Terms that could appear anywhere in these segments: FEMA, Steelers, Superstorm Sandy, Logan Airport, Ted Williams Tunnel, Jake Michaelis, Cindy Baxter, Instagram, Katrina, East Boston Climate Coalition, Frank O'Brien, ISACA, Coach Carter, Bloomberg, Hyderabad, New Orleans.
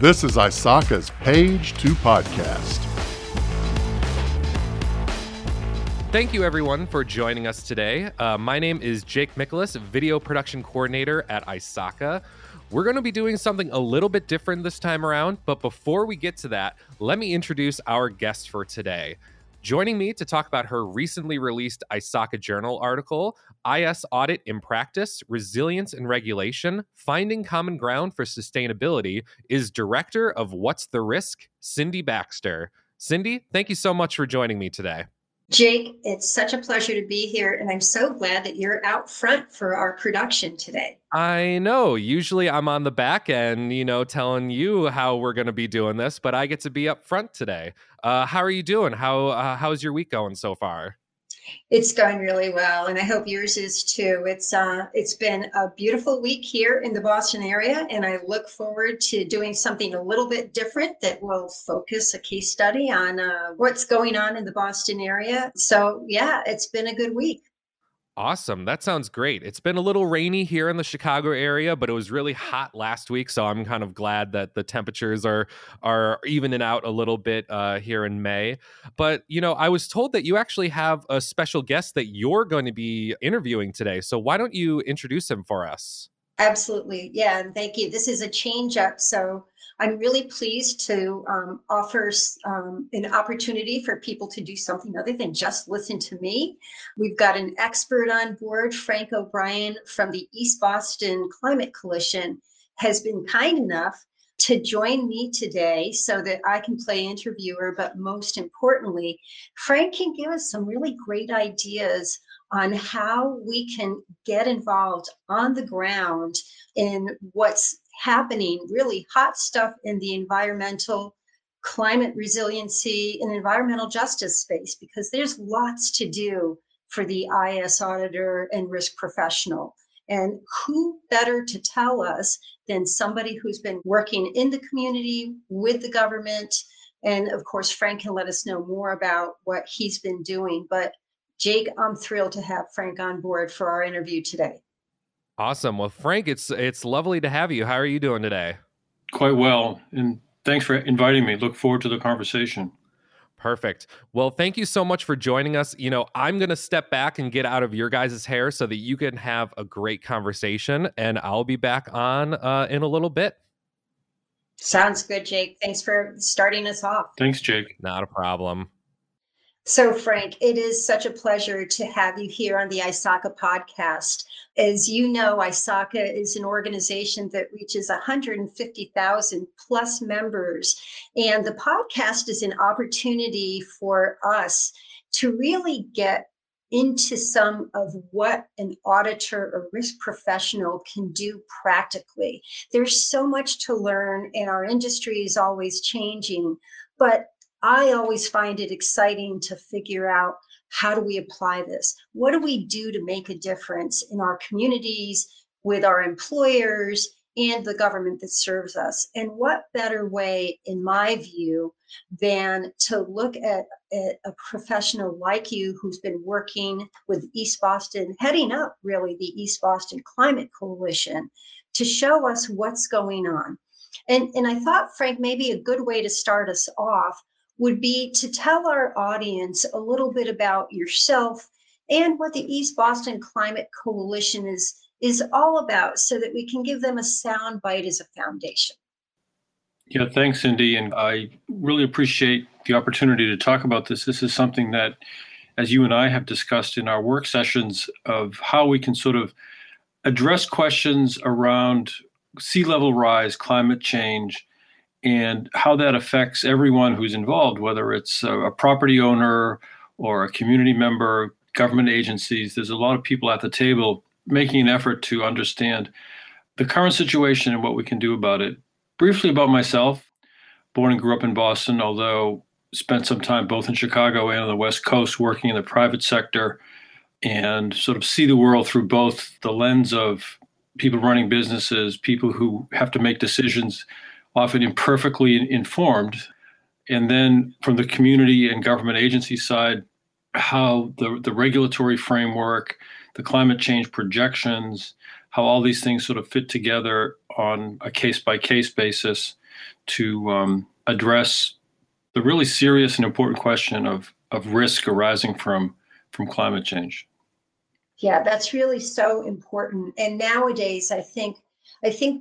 This is ISACA's Page 2 podcast. Thank you, everyone, for joining us today. My name is Jake Michaelis, Video Production Coordinator at ISACA. We're going to be doing something a little bit different this time around, but before we get to that, let me introduce our guest for today. Joining me to talk about her recently released ISACA Journal article, IS Audit in Practice, Resilience and Regulation, Finding Common Ground for Sustainability, is Director of What's the Risk, Cindy Baxter. Cindy, thank you so much for joining me today. Jake, it's such a pleasure to be here, and I'm so glad that you're out front for our production today. I know. Usually I'm on the back end, telling you how we're going to be doing this, but I get to be up front today. How are you doing? How's your week going so far? It's going really well, and I hope yours is too. It's been a beautiful week here in the Boston area, and I look forward to doing something a little bit different that will focus a case study on what's going on in the Boston area. So yeah, it's been a good week. Awesome. That sounds great. It's been a little rainy here in the Chicago area, but it was really hot last week. So I'm kind of glad that the temperatures are evening out a little bit here in May. But, I was told that you actually have a special guest that you're going to be interviewing today. So why don't you introduce him for us? Absolutely. Yeah. And thank you. This is a change up. So I'm really pleased to offer an opportunity for people to do something other than just listen to me. We've got an expert on board, Frank O'Brien from the East Boston Climate Coalition, has been kind enough to join me today so that I can play interviewer. But most importantly, Frank can give us some really great ideas on how we can get involved on the ground in what's happening, really hot stuff in the environmental, climate resiliency, and environmental justice space, because there's lots to do for the IS auditor and risk professional. And who better to tell us than somebody who's been working in the community with the government? And of course, Frank can let us know more about what he's been doing. But Jake, I'm thrilled to have Frank on board for our interview today. Awesome. Well, Frank, it's lovely to have you. How are you doing today? Quite well. And thanks for inviting me. Look forward to the conversation. Perfect. Well, thank you so much for joining us. I'm going to step back and get out of your guys' hair so that you can have a great conversation. And I'll be back on in a little bit. Sounds good, Jake. Thanks for starting us off. Thanks, Jake. Not a problem. So, Frank, it is such a pleasure to have you here on the ISACA podcast. As you know, ISACA is an organization that reaches 150,000 plus members. And the podcast is an opportunity for us to really get into some of what an auditor or risk professional can do practically. There's so much to learn, and our industry is always changing. But I always find it exciting to figure out, how do we apply this? What do we do to make a difference in our communities, with our employers, and the government that serves us? And what better way, in my view, than to look at a professional like you who's been working with East Boston, heading up really the East Boston Climate Coalition, to show us what's going on. And I thought, Frank, maybe a good way to start us off would be to tell our audience a little bit about yourself and what the East Boston Climate Coalition is all about, so that we can give them a soundbite as a foundation. Yeah, thanks, Cindy. And I really appreciate the opportunity to talk about this. This is something that, as you and I have discussed in our work sessions, of how we can sort of address questions around sea level rise, climate change, and how that affects everyone who's involved, whether it's a property owner or a community member, government agencies. There's a lot of people at the table making an effort to understand the current situation and what we can do about it. Briefly about myself, born and grew up in Boston, although spent some time both in Chicago and on the West Coast working in the private sector, and sort of see the world through both the lens of people running businesses, people who have to make decisions often imperfectly informed, and then from the community and government agency side, how the regulatory framework, the climate change projections, how all these things sort of fit together on a case-by-case basis. to address the really serious and important question of risk arising from climate change. Yeah, that's really so important. And nowadays, I think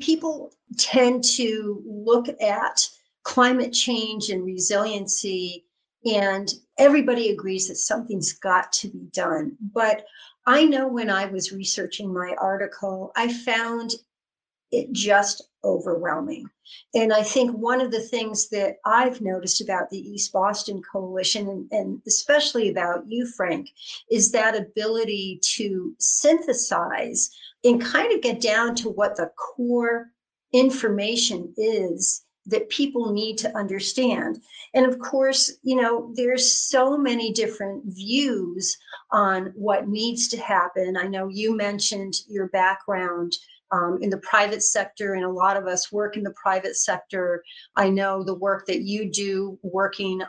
people tend to look at climate change and resiliency, and everybody agrees that something's got to be done. But I know when I was researching my article, I found it just overwhelming. And I think one of the things that I've noticed about the East Boston Coalition, and especially about you, Frank, is that ability to synthesize and kind of get down to what the core information is that people need to understand. And of course, you know, there's so many different views on what needs to happen. I know you mentioned your background in the private sector, and a lot of us work in the private sector. I know the work that you do working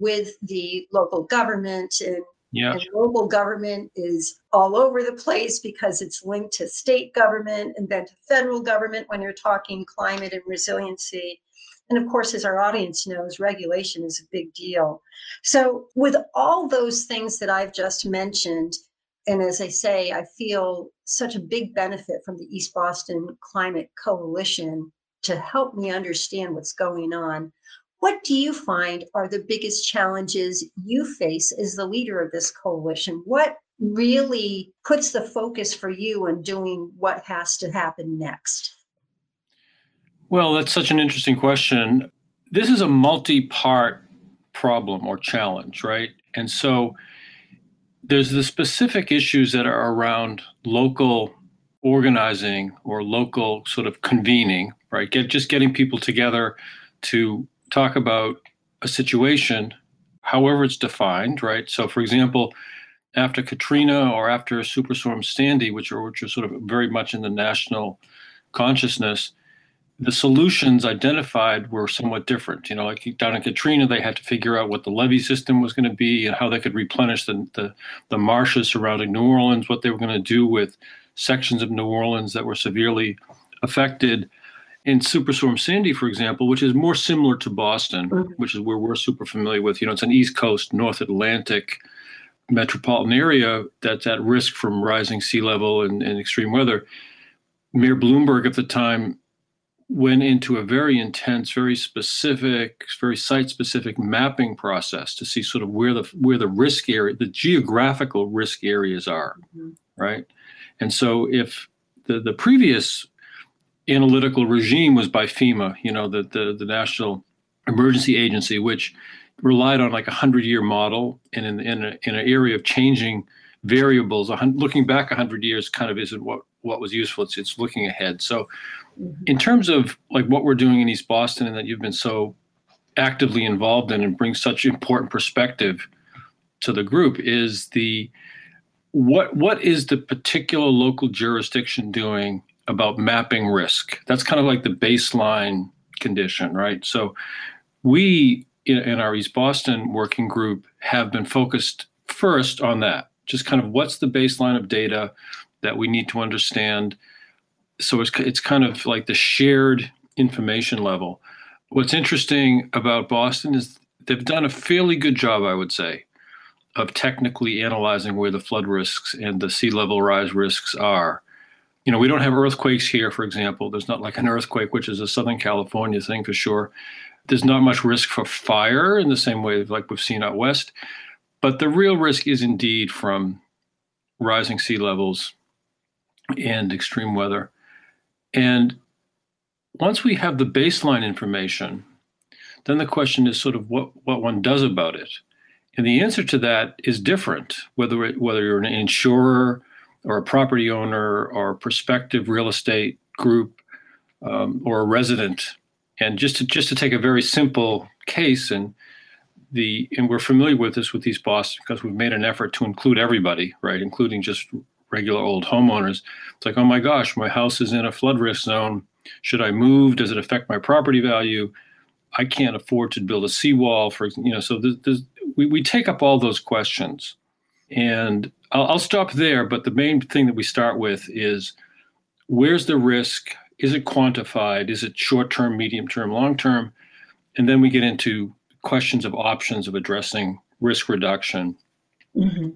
with the local government, and yeah. And local government is all over the place because it's linked to state government and then to federal government when you're talking climate and resiliency. And of course, as our audience knows, regulation is a big deal. So with all those things that I've just mentioned, and as I say, I feel such a big benefit from the East Boston Climate Coalition to help me understand what's going on. What do you find are the biggest challenges you face as the leader of this coalition? What really puts the focus for you on doing what has to happen next? Well, that's such an interesting question. This is a multi-part problem or challenge, right? And so there's the specific issues that are around local organizing or local sort of convening, right? Just getting people together to talk about a situation, however it's defined, right? So for example, after Katrina or after Superstorm Sandy, which are sort of very much in the national consciousness, the solutions identified were somewhat different. You know, like down in Katrina, they had to figure out what the levee system was going to be and how they could replenish the marshes surrounding New Orleans, what they were going to do with sections of New Orleans that were severely affected. In Superstorm Sandy, for example, which is more similar to Boston, which is where we're super familiar with, you know, it's an East Coast, North Atlantic metropolitan area that's at risk from rising sea level and extreme weather. Mayor Bloomberg at the time went into a very intense, very specific, very site-specific mapping process to see sort of where the risk area, the geographical risk areas are, right? And so if the previous analytical regime was by FEMA, you know, the National Emergency Agency, which relied on like a 100-year model, and in an area of changing variables, looking back 100 years kind of isn't what was useful. It's looking ahead. So in terms of like what we're doing in East Boston and that you've been so actively involved in and bring such important perspective to the group is what is the particular local jurisdiction doing about mapping risk? That's kind of like the baseline condition, right? So we in our East Boston working group have been focused first on that, just kind of what's the baseline of data that we need to understand. So it's kind of like the shared information level. What's interesting about Boston is they've done a fairly good job, I would say, of technically analyzing where the flood risks and the sea level rise risks are. You know, we don't have earthquakes here, for example. There's not like an earthquake, which is a Southern California thing for sure. There's not much risk for fire in the same way like we've seen out west. But the real risk is indeed from rising sea levels and extreme weather. And once we have the baseline information, then the question is sort of what one does about it. And the answer to that is different, whether you're an insurer or a property owner or a prospective real estate group or a resident. And just to take a very simple case, and we're familiar with this with East Boston because we've made an effort to include everybody, right, including just regular old homeowners. It's like, oh my gosh, my house is in a flood risk zone. Should I move? Does it affect my property value? I can't afford to build a seawall, for example. You know, so we take up all those questions. And I'll stop there, but the main thing that we start with is where's the risk Is it quantified? Is it short-term, medium-term, long-term? And then we get into questions of options of addressing risk reduction. Mm-hmm.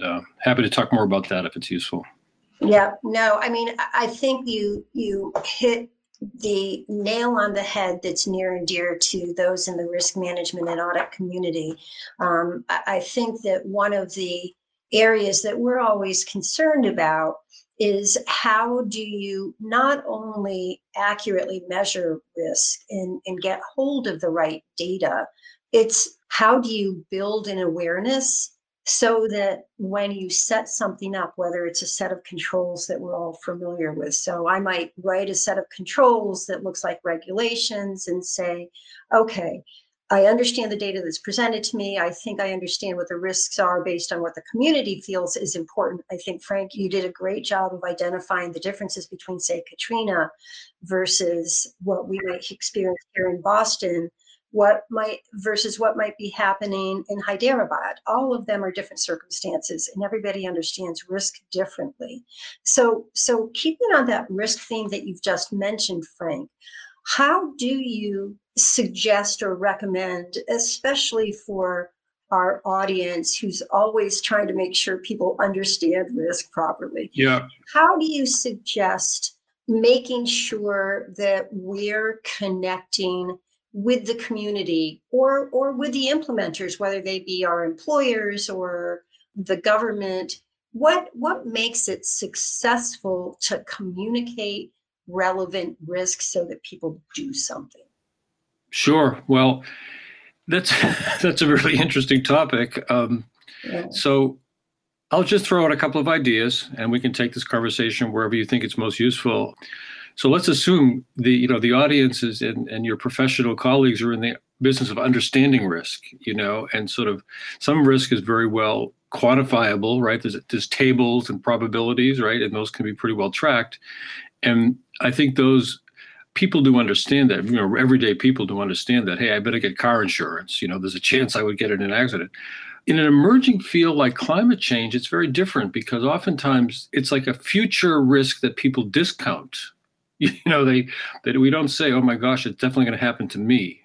And happy to talk more about that if it's useful. Yeah, no, I mean, I think you hit the nail on the head that's near and dear to those in the risk management and audit community. I think that one of the areas that we're always concerned about is how do you not only accurately measure risk and get hold of the right data, it's how do you build an awareness so that when you set something up, whether it's a set of controls that we're all familiar with. So I might write a set of controls that looks like regulations and say, okay, I understand the data that's presented to me. I think I understand what the risks are based on what the community feels is important. I think, Frank, you did a great job of identifying the differences between, say, Katrina versus what we might experience here in Boston, what might be happening in Hyderabad. All of them are different circumstances, and everybody understands risk differently. So keeping on that risk theme that you've just mentioned, Frank, how do you suggest or recommend, especially for our audience who's always trying to make sure people understand risk properly? Yeah. How do you suggest making sure that we're connecting with the community or with the implementers, whether they be our employers or the government? What makes it successful to communicate relevant risks so that people do something? Sure. Well, that's a really interesting topic. So I'll just throw out a couple of ideas, and we can take this conversation wherever you think it's most useful. So let's assume the audiences and your professional colleagues are in the business of understanding risk, and sort of some risk is very well quantifiable, right? There's tables and probabilities, right? And those can be pretty well tracked. And I think those people do understand that, everyday people do understand that, hey, I better get car insurance. There's a chance I would get in an accident. In an emerging field like climate change, it's very different because oftentimes it's like a future risk that people discount. We don't say, oh my gosh, it's definitely going to happen to me,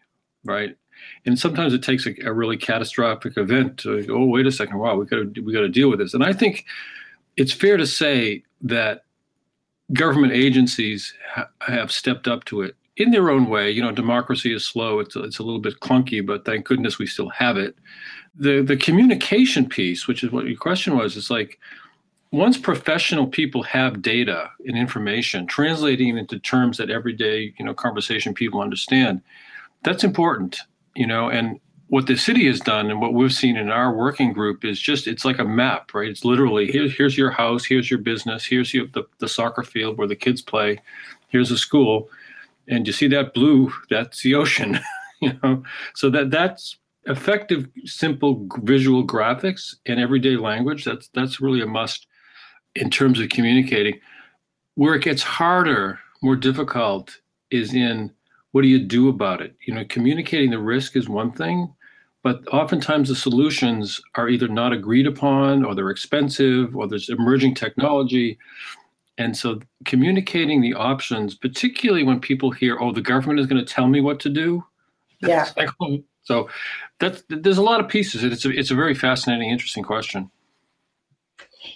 right? And sometimes it takes a really catastrophic event to, oh, wait a second, wow, we got to deal with this. And I think it's fair to say that government agencies have stepped up to it in their own way. Democracy is slow. It's a little bit clunky, but thank goodness we still have it. The communication piece, which is what your question was, is like once professional people have data and information, translating it into terms that everyday, conversation people understand, that's important, and what the city has done and what we've seen in our working group is just, it's like a map, right? It's literally, here's your house, here's your business, here's the soccer field where the kids play, here's a school. And you see that blue, that's the ocean, So that's effective, simple visual graphics and everyday language. That's really a must in terms of communicating. Where it gets harder, more difficult is in what do you do about it? Communicating the risk is one thing, but oftentimes the solutions are either not agreed upon or they're expensive or there's emerging technology. And so communicating the options, particularly when people hear, oh, the government is going to tell me what to do. Yeah. So there's a lot of pieces. It's a very fascinating, interesting question.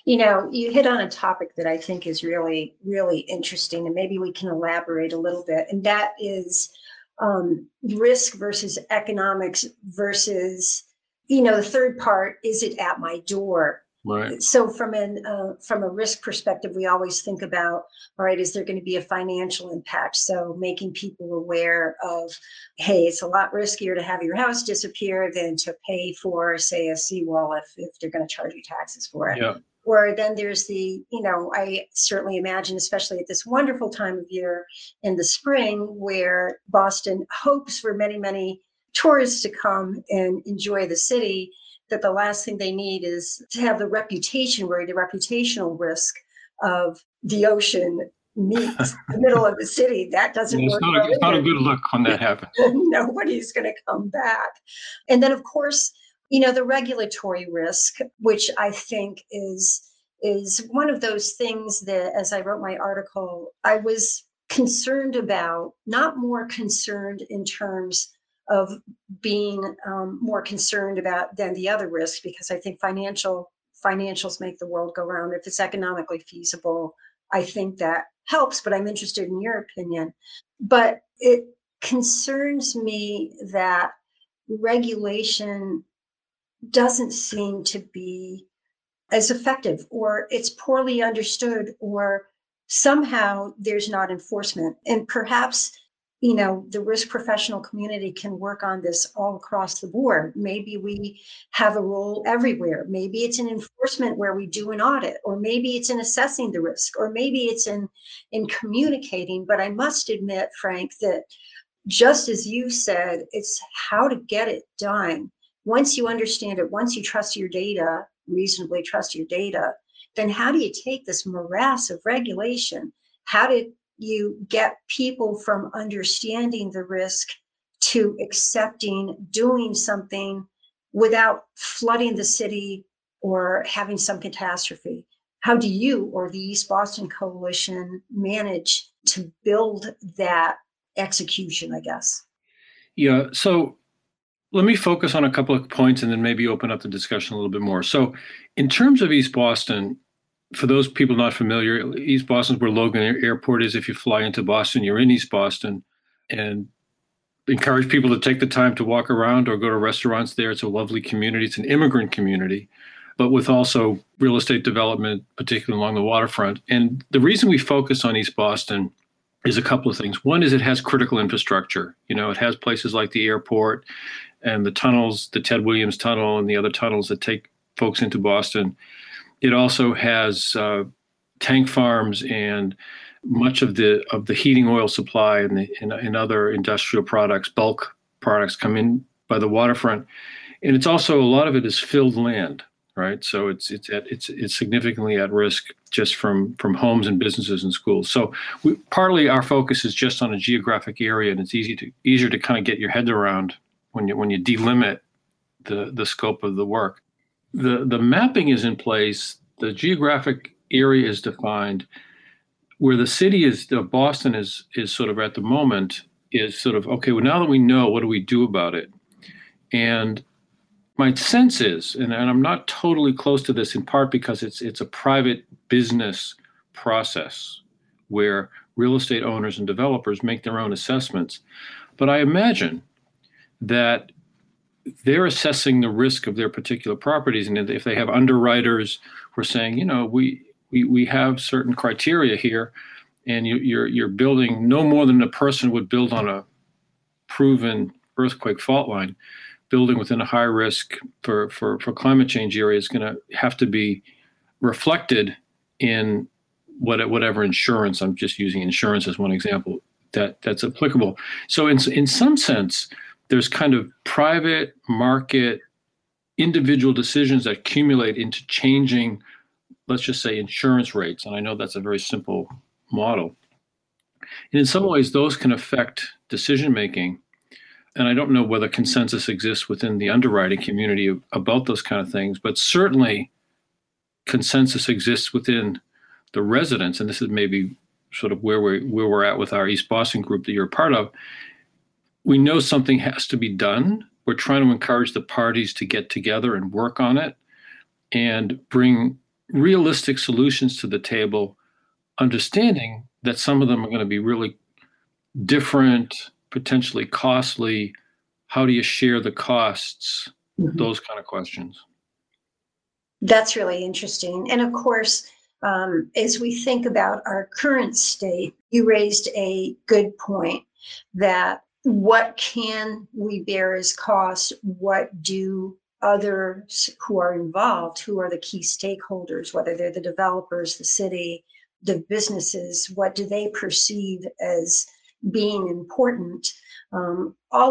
You hit on a topic that I think is really, really interesting, and maybe we can elaborate a little bit. And that is risk versus economics versus, the third part, is it at my door? Right. So from a risk perspective, we always think about, all right, is there going to be a financial impact? So making people aware of, hey, it's a lot riskier to have your house disappear than to pay for, say, a seawall if they're going to charge you taxes for it. Yeah. Or then there's the, I certainly imagine, especially at this wonderful time of year in the spring, where Boston hopes for many, many tourists to come and enjoy the city, that the last thing they need is to have the reputation where the reputational risk of the ocean meets the middle of the city. That doesn't work. It's not a good look when that happens. Nobody's going to come back. And then, of course, the regulatory risk, which I think is one of those things that, as I wrote my article, I was concerned about, not more concerned in terms of being more concerned about than the other risks, because I think financials make the world go round. If it's economically feasible, I think that helps, but I'm interested in your opinion. But it concerns me that regulation doesn't seem to be as effective, or it's poorly understood, or somehow there's not enforcement. And perhaps, you know, the risk professional community can work on this all across the board. Maybe we have a role everywhere. Maybe it's in enforcement where we do an audit, or maybe it's in assessing the risk, or maybe it's in communicating. But I must admit, Frank, that just as you said, it's how to get it done. Once you understand it, once you trust your data, reasonably trust your data, then how do you take this morass of regulation? How do you get people from understanding the risk to accepting doing something without flooding the city or having some catastrophe? How do you or the East Boston Coalition manage to build that execution, I guess? Yeah, so let me focus on a couple of points and then maybe open up the discussion a little bit more. So in terms of East Boston, for those people not familiar, East Boston is where Logan Airport is. If you fly into Boston, you're in East Boston, and encourage people to take the time to walk around or go to restaurants there. It's a lovely community. It's an immigrant community, but with also real estate development, particularly along the waterfront. And the reason we focus on East Boston is a couple of things. One is it has critical infrastructure. You know, it has places like the airport and the tunnels, the Ted Williams Tunnel and the other tunnels that take folks into Boston. It also has tank farms and much of the heating oil supply and other industrial products, bulk products come in by the waterfront. And it's also, a lot of it is filled land, right? So it's significantly at risk just from homes and businesses and schools. So partly our focus is just on a geographic area, and it's easier to kind of get your head around when you delimit the scope of the work. The mapping is in place. The geographic area is defined. Where the city of Boston is sort of at the moment is sort of, okay, well, now that we know, what do we do about it? And my sense is, and I'm not totally close to this, in part because it's a private business process where real estate owners and developers make their own assessments. But I imagine that they're assessing the risk of their particular properties. And if they have underwriters who are saying, you know, we have certain criteria here, and you're building no more than a person would build on a proven earthquake fault line, building within a high risk for climate change area is going to have to be reflected in whatever insurance. I'm just using insurance as one example that's applicable. So in some sense, there's kind of private market individual decisions that accumulate into changing, let's just say, insurance rates. And I know that's a very simple model. And in some ways, those can affect decision-making. And I don't know whether consensus exists within the underwriting community about those kind of things, but certainly consensus exists within the residents. And this is maybe sort of where we're at with our East Boston group that you're a part of. We know something has to be done. We're trying to encourage the parties to get together and work on it and bring realistic solutions to the table, understanding that some of them are going to be really different, potentially costly. How do you share the costs? Mm-hmm. Those kind of questions. That's really interesting. And of course, as we think about our current state, you raised a good point that what can we bear as cost? What do others who are involved, who are the key stakeholders, whether they're the developers, the city, the businesses, what do they perceive as being important? All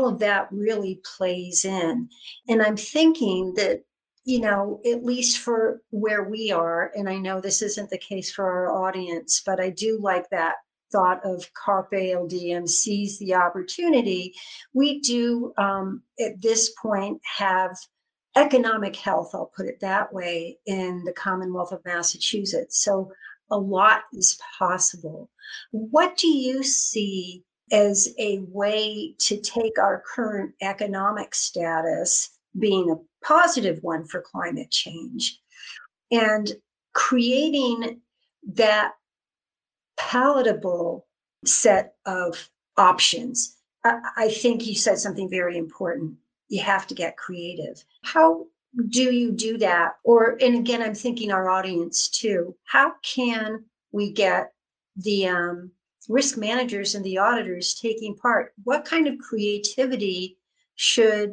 of that really plays in. And I'm thinking that, you know, at least for where we are, and I know this isn't the case for our audience, but I do like that thought of carpe diem, seize the opportunity. We do, at this point, have economic health, I'll put it that way, in the Commonwealth of Massachusetts. So a lot is possible. What do you see as a way to take our current economic status, being a positive one for climate change, and creating that palatable set of options? I think you said something very important. You have to get creative. How do you do that? Or, and again, I'm thinking our audience too, how can we get the risk managers and the auditors taking part? What kind of creativity should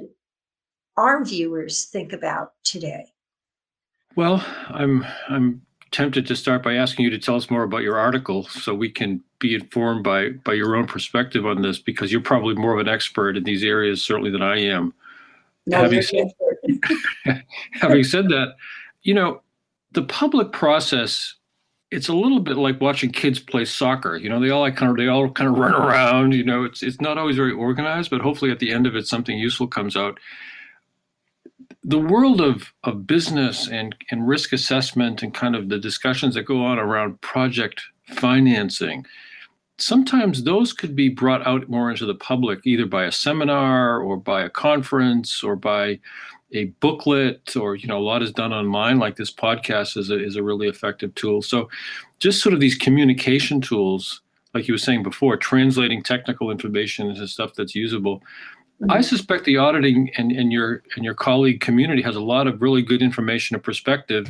our viewers think about today? Well, I'm tempted to start by asking you to tell us more about your article so we can be informed by your own perspective on this, because you're probably more of an expert in these areas, certainly, than I am. Having said that, you know, the public process, it's a little bit like watching kids play soccer. You know, they all kind of run around. You know, it's not always very organized, but hopefully at the end of it, something useful comes out. The world of business and risk assessment and kind of the discussions that go on around project financing, sometimes those could be brought out more into the public, either by a seminar or by a conference or by a booklet, or, you know, a lot is done online, like this podcast is a really effective tool. So just sort of these communication tools, like you were saying before, translating technical information into stuff that's usable. I suspect the auditing and your colleague community has a lot of really good information and perspective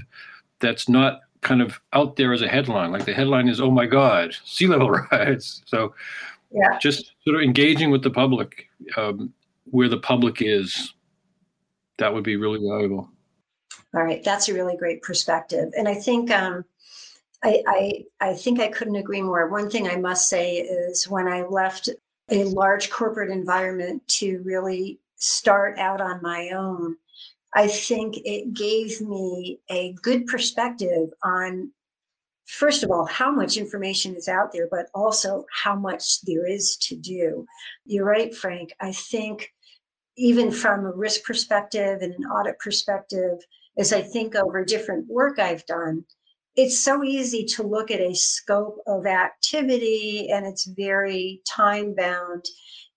that's not kind of out there as a headline. Like the headline is, oh my God, sea level rise. So yeah, just sort of engaging with the public where the public is, that would be really valuable. All right, that's a really great perspective. And I think I couldn't agree more. One thing I must say is when I left a large corporate environment to really start out on my own, I think it gave me a good perspective on, first of all, how much information is out there, but also how much there is to do. You're right, Frank. I think even from a risk perspective and an audit perspective, as I think over different work I've done, it's so easy to look at a scope of activity, and it's very time bound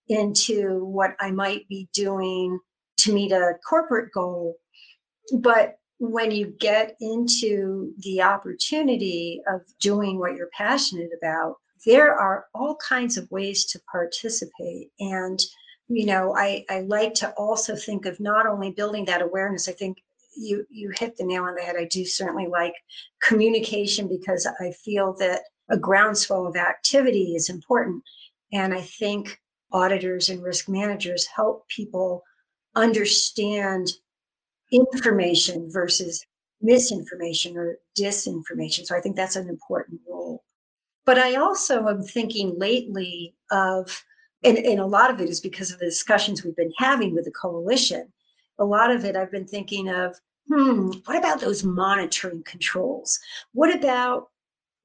into what I might be doing to meet a corporate goal. But when you get into the opportunity of doing what you're passionate about, there are all kinds of ways to participate. And, you know, I like to also think of not only building that awareness, I think you hit the nail on the head. I do certainly like communication, because I feel that a groundswell of activity is important. And I think auditors and risk managers help people understand information versus misinformation or disinformation. So I think that's an important role. But I also am thinking lately of, and a lot of it is because of the discussions we've been having with the coalition, a lot of it I've been thinking of, what about those monitoring controls? What about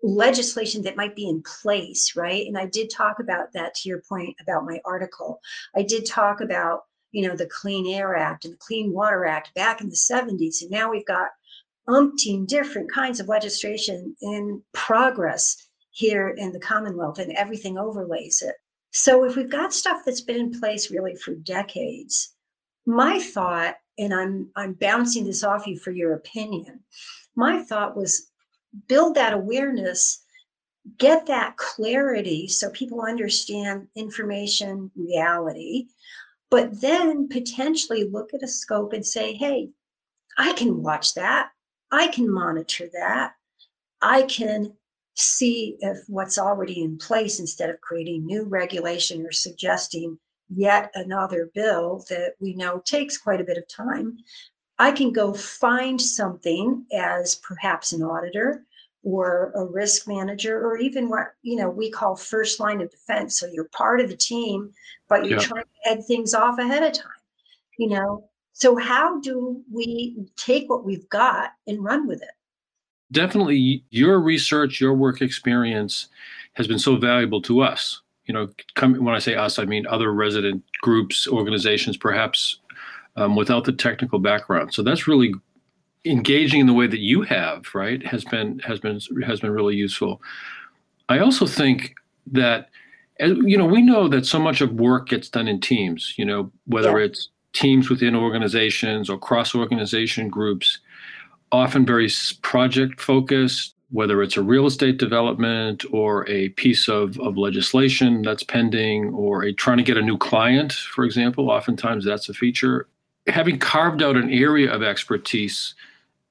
legislation that might be in place, right? And I did talk about that, to your point, about my article. I did talk about, you know, the Clean Air Act and the Clean Water Act back in the 70s. And now we've got umpteen different kinds of legislation in progress here in the Commonwealth, and everything overlays it. So if we've got stuff that's been in place really for decades, my thought, and I'm bouncing this off you for your opinion, my thought was build that awareness, get that clarity so people understand information, reality, but then potentially look at a scope and say, hey, I can watch that. I can monitor that. I can see if what's already in place, instead of creating new regulation or suggesting yet another bill that we know takes quite a bit of time. I can go find something as perhaps an auditor or a risk manager, or even what, you know, we call first line of defense. So you're part of the team, but you're trying to head things off ahead of time, you know? So how do we take what we've got and run with it? Definitely your research, your work experience has been so valuable to us. You know, when I say us, I mean other resident groups, organizations, perhaps without the technical background. So that's really engaging in the way that you have, right, has been really useful. I also think that, you know, we know that so much of work gets done in teams, you know, whether it's teams within organizations or cross-organization groups, often very project-focused, whether it's a real estate development or a piece of legislation that's pending or a trying to get a new client, for example. Oftentimes that's a feature. Having carved out an area of expertise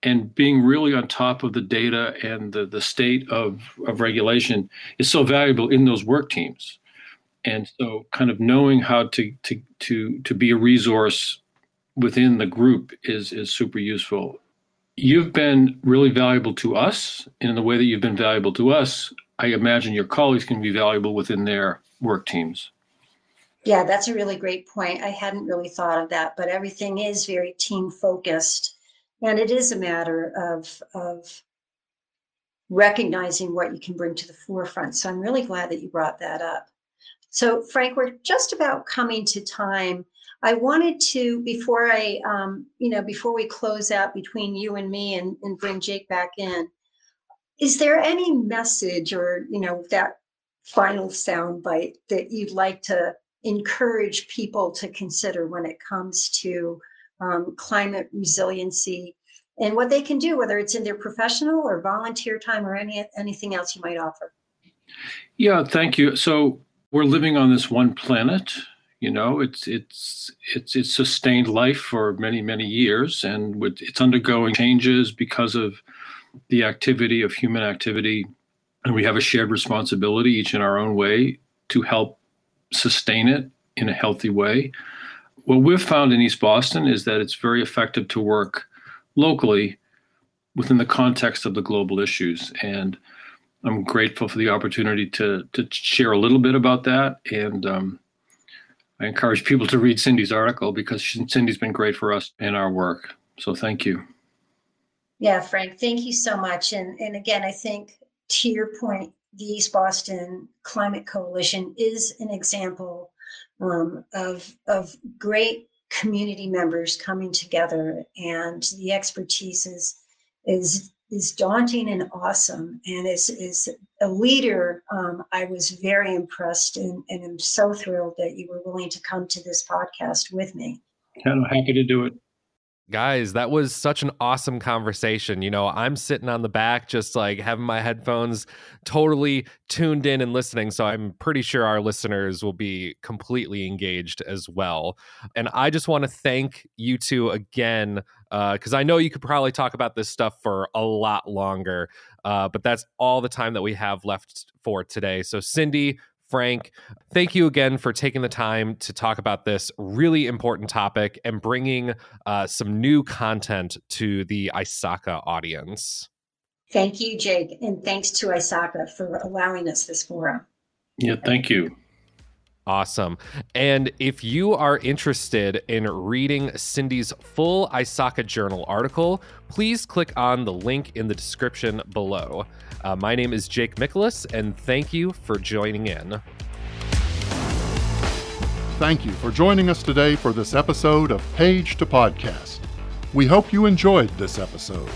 and being really on top of the data and the state of regulation is so valuable in those work teams. And so kind of knowing how to be a resource within the group is super useful. You've been really valuable to us, and in the way that you've been valuable to us, I imagine your colleagues can be valuable within their work teams. Yeah, that's a really great point. I hadn't really thought of that, but everything is very team focused. And it is a matter of recognizing what you can bring to the forefront. So I'm really glad that you brought that up. So Frank, we're just about coming to time. I wanted to, before I, you know, before we close out between you and me and bring Jake back in, is there any message or, you know, that final soundbite that you'd like to encourage people to consider when it comes to climate resiliency and what they can do, whether it's in their professional or volunteer time or anything else you might offer? Yeah, thank you. So we're living on this one planet. You know, it's sustained life for many, many years, and it's undergoing changes because of the activity of human activity. And we have a shared responsibility, each in our own way, to help sustain it in a healthy way. What we've found in East Boston is that it's very effective to work locally within the context of the global issues. And I'm grateful for the opportunity to share a little bit about that. And I encourage people to read Cindy's article because Cindy's been great for us in our work. So thank you. Yeah, Frank, thank you so much. And again, I think to your point, the East Boston Climate Coalition is an example of great community members coming together, and the expertise is daunting and awesome. And as a leader, I was very impressed and I'm so thrilled that you were willing to come to this podcast with me. I'm happy to do it. Guys, that was such an awesome conversation. You know, I'm sitting on the back, just like having my headphones totally tuned in and listening. So I'm pretty sure our listeners will be completely engaged as well. And I just want to thank you two again, because I know you could probably talk about this stuff for a lot longer, but that's all the time that we have left for today. So Cindy, Frank, thank you again for taking the time to talk about this really important topic and bringing some new content to the ISACA audience. Thank you, Jake. And thanks to ISACA for allowing us this forum. Yeah, thank you. Awesome. And if you are interested in reading Cindy's full ISACA Journal article, please click on the link in the description below. My name is Jake Michaelis, and thank you for joining in. Thank you for joining us today for this episode of Page to Podcast. We hope you enjoyed this episode.